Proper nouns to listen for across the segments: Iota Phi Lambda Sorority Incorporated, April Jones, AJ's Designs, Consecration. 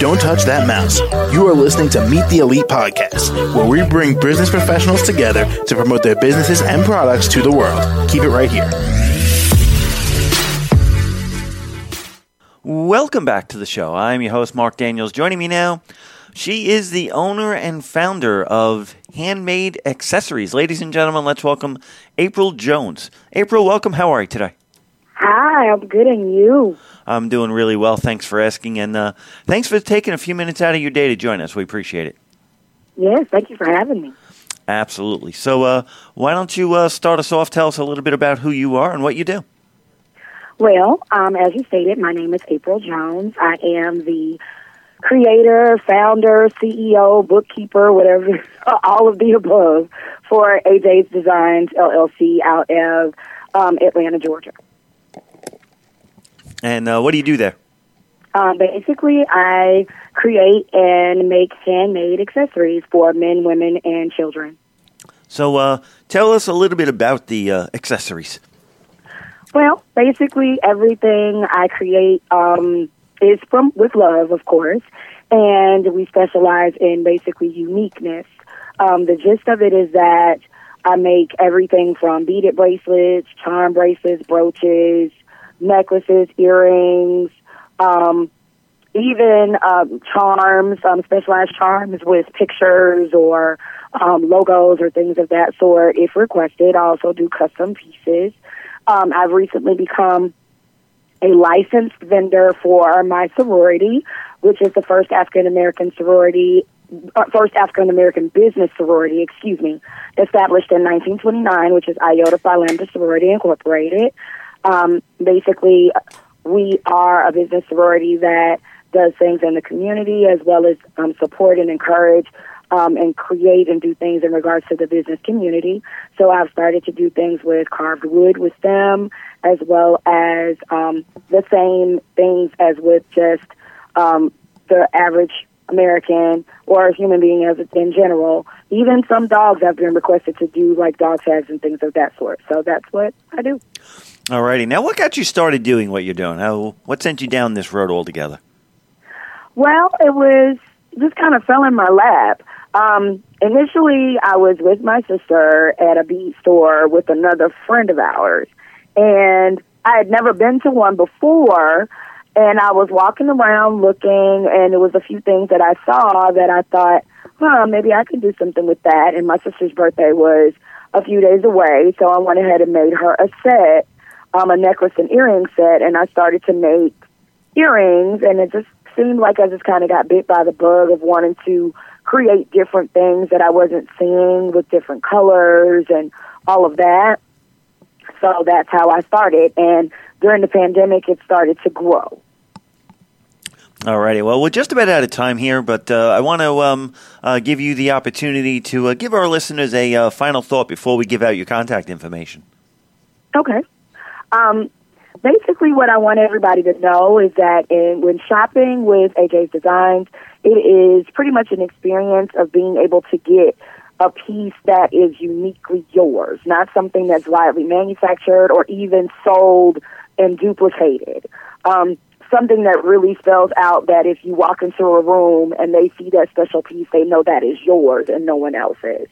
Don't touch that mouse. You are listening to Meet the Elite Podcast, where we bring business professionals together to promote their businesses and products to the world. Keep it right here. Welcome back to the show. I'm your host, Mark Daniels. Joining me now, she is the owner and founder of Handmade Accessories. Ladies and gentlemen, let's welcome April Jones. April, welcome. How are you today? Hi, I'm good, and you? I'm doing really well. Thanks for asking, and thanks for taking a few minutes out of your day to join us. We appreciate it. Yes, thank you for having me. Absolutely. So why don't you start us off, tell us a little bit about who you are and what you do. Well, as you stated, my name is April Jones. I am the creator, founder, CEO, bookkeeper, whatever, all of the above, for AJ's Designs, LLC, out of Atlanta, Georgia. And what do you do there? Basically, I create and make handmade accessories for men, women, and children. So tell us a little bit about the accessories. Well, basically, everything I create is from with love, of course, and we specialize in basically uniqueness. The gist of it is that I make everything from beaded bracelets, charm bracelets, brooches, necklaces, earrings, even charms, specialized charms with pictures or logos or things of that sort, if requested. I also do custom pieces. I've recently become a licensed vendor for my sorority, which is the first African-American sorority, first African-American business sorority, established in 1929, which is Iota Phi Lambda Sorority Incorporated. Basically, we are a business sorority that does things in the community as well as support and encourage and create and do things in regards to the business community. So I've started to do things with carved wood with them, as well as the same things as with just the average American or human being as in general. Even some dogs have been requested to do like dog tags and things of that sort. So that's what I do. All righty. Now, what got you started doing what you're doing? What sent you down this road altogether? Well, it was just kind of fell in my lap. Initially, I was with my sister at a bead store with another friend of ours. And I had never been to one before. And I was walking around looking, and there was a few things that I saw that I thought, maybe I could do something with that. And my sister's birthday was a few days away, so I went ahead and made her a set, a necklace and earring set, and I started to make earrings, and it just seemed like I just kind of got bit by the bug of wanting to create different things that I wasn't seeing with different colors and all of that. So that's how I started, and during the pandemic, it started to grow. All righty. Well, we're just about out of time here, but I want to give you the opportunity to give our listeners a final thought before we give out your contact information. Okay. Basically, what I want everybody to know is that when shopping with AJ's Designs, it is pretty much an experience of being able to get a piece that is uniquely yours, not something that's widely manufactured or even sold and duplicated. Something that really spells out that if you walk into a room and they see that special piece, they know that is yours and no one else's.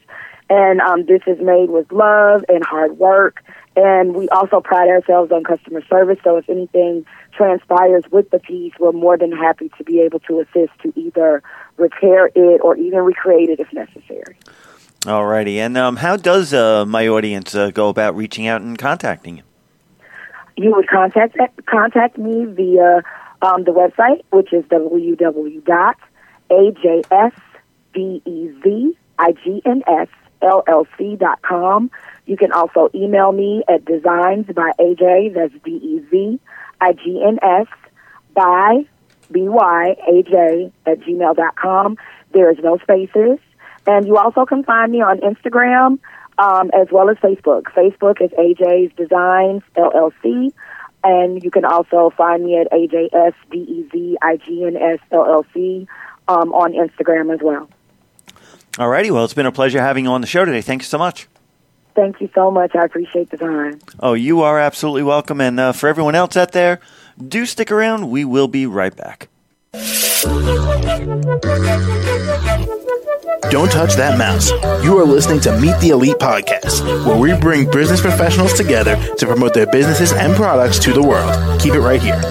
And this is made with love and hard work. And we also pride ourselves on customer service. So if anything transpires with the piece, we're more than happy to be able to assist to either repair it or even recreate it if necessary. All righty. And how does my audience go about reaching out and contacting you? You would contact me via the website, which is www.ajsdezinsllc.com. You can also email me at designsbyaj, that's DEZINS, by BYAJ at gmail.com. There is no spaces. And you also can find me on Instagram, as well as Facebook. Facebook is AJ's Designs, LLC. And you can also find me at AJSDEZIGNS, LLC on Instagram as well. All righty. Well, it's been a pleasure having you on the show today. Thank you so much. Thank you so much. I appreciate the time. Oh, you are absolutely welcome. And for everyone else out there, do stick around. We will be right back. Don't touch that mouse. You are listening to Meet the Elite Podcast, where we bring business professionals together to promote their businesses and products to the world. Keep it right here.